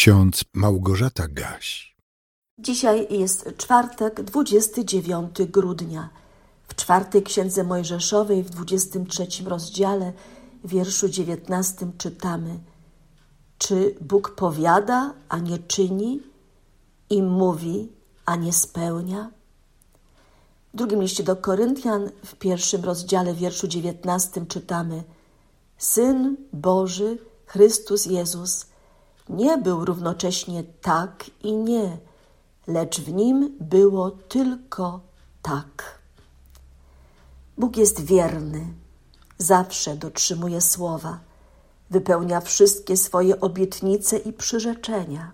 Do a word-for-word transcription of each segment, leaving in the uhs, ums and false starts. Ksiądz Małgorzata Gaś. Dzisiaj jest czwartek, dwudziestego dziewiątego grudnia. W Czwartej Księdze Mojżeszowej w dwudziestym trzecim rozdziale, wierszu dziewiętnastym czytamy: Czy Bóg powiada, a nie czyni? I mówi, a nie spełnia? W drugim liście do Koryntian w pierwszym rozdziale, wierszu dziewiętnastym czytamy: Syn Boży, Chrystus Jezus, nie był równocześnie tak i nie, lecz w Nim było tylko tak. Bóg jest wierny, zawsze dotrzymuje słowa, wypełnia wszystkie swoje obietnice i przyrzeczenia.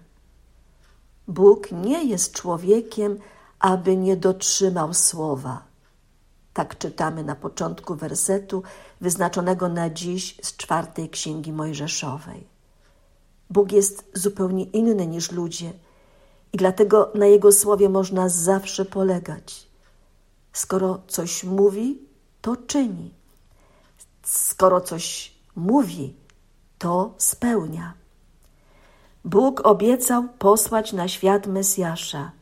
Bóg nie jest człowiekiem, aby nie dotrzymał słowa. Tak czytamy na początku wersetu wyznaczonego na dziś z Czwartej Księgi Mojżeszowej. Bóg jest zupełnie inny niż ludzie i dlatego na Jego słowie można zawsze polegać. Skoro coś mówi, to czyni. Skoro coś mówi, to spełnia. Bóg obiecał posłać na świat Mesjasza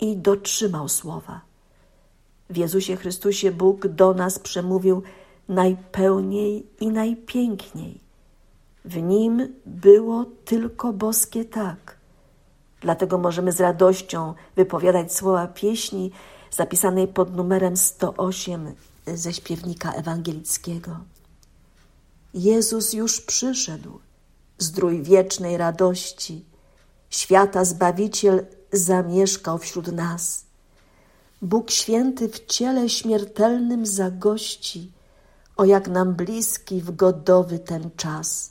i dotrzymał słowa. W Jezusie Chrystusie Bóg do nas przemówił najpełniej i najpiękniej. W Nim było tylko boskie tak. Dlatego możemy z radością wypowiadać słowa pieśni zapisanej pod numerem sto osiem ze śpiewnika ewangelickiego. Jezus już przyszedł, zdrój wiecznej radości. Świata Zbawiciel zamieszkał wśród nas. Bóg święty w ciele śmiertelnym zagości. O jak nam bliski w godowy ten czas.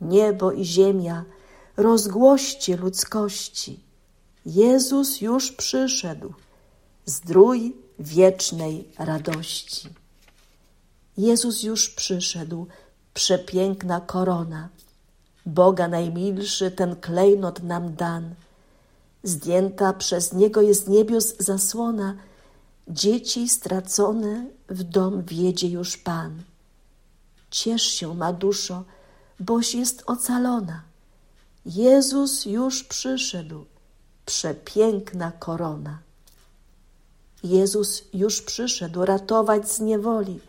Niebo i ziemia, rozgłoście ludzkości. Jezus już przyszedł, zdrój wiecznej radości. Jezus już przyszedł, przepiękna korona. Boga najmilszy ten klejnot nam dan. Zdjęta przez Niego jest niebios zasłona. Dzieci stracone w dom wiedzie już Pan. Ciesz się, ma duszo, boś jest ocalona. Jezus już przyszedł, przepiękna korona. Jezus już przyszedł ratować z niewoli.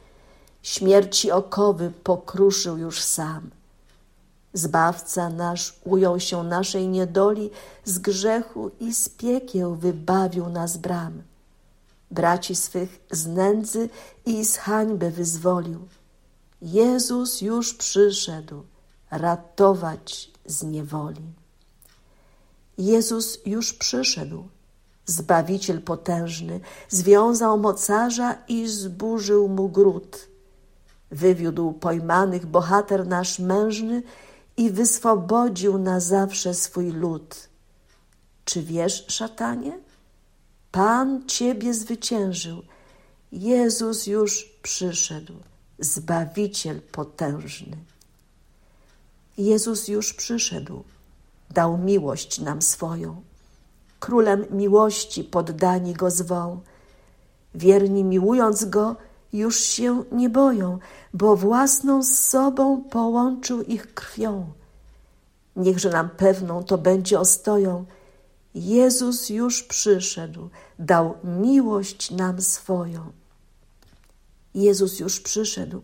Śmierci okowy pokruszył już sam. Zbawca nasz ujął się naszej niedoli, z grzechu i z piekieł wybawił nas bram. Braci swych z nędzy i z hańby wyzwolił. Jezus już przyszedł ratować z niewoli. Jezus już przyszedł, Zbawiciel potężny, związał mocarza i zburzył mu gród. Wywiódł pojmanych bohater nasz mężny i wyswobodził na zawsze swój lud. Czy wiesz, szatanie? Pan Ciebie zwyciężył. Jezus już przyszedł, Zbawiciel potężny. Jezus już przyszedł, dał miłość nam swoją. Królem miłości poddani Go zwą. Wierni miłując Go już się nie boją, bo własną z sobą połączył ich krwią. Niechże nam pewną to będzie ostoją. Jezus już przyszedł, dał miłość nam swoją. Jezus już przyszedł,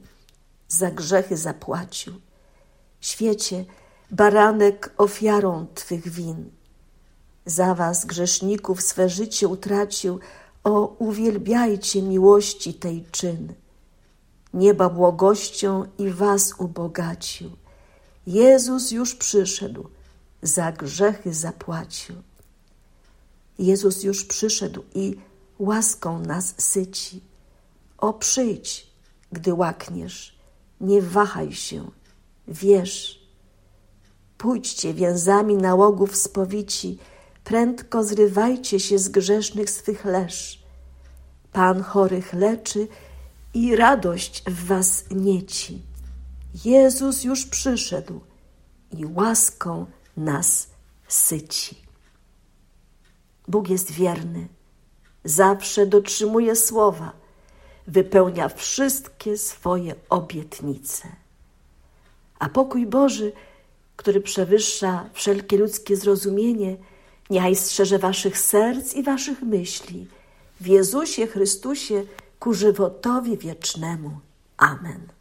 za grzechy zapłacił. Świecie, baranek ofiarą Twych win. Za was, grzeszników, swe życie utracił. O, uwielbiajcie miłości tej czyn. Nieba błogością i was ubogacił. Jezus już przyszedł, za grzechy zapłacił. Jezus już przyszedł i łaską nas syci. O, przyjdź, gdy łakniesz, nie wahaj się, wierz. Pójdźcie więzami nałogów spowici, prędko zrywajcie się z grzesznych swych leż. Pan chorych leczy i radość w was nieci. Jezus już przyszedł i łaską nas syci. Bóg jest wierny, zawsze dotrzymuje słowa, wypełnia wszystkie swoje obietnice. A pokój Boży, który przewyższa wszelkie ludzkie zrozumienie, niechaj strzeże waszych serc i waszych myśli w Jezusie Chrystusie ku żywotowi wiecznemu. Amen.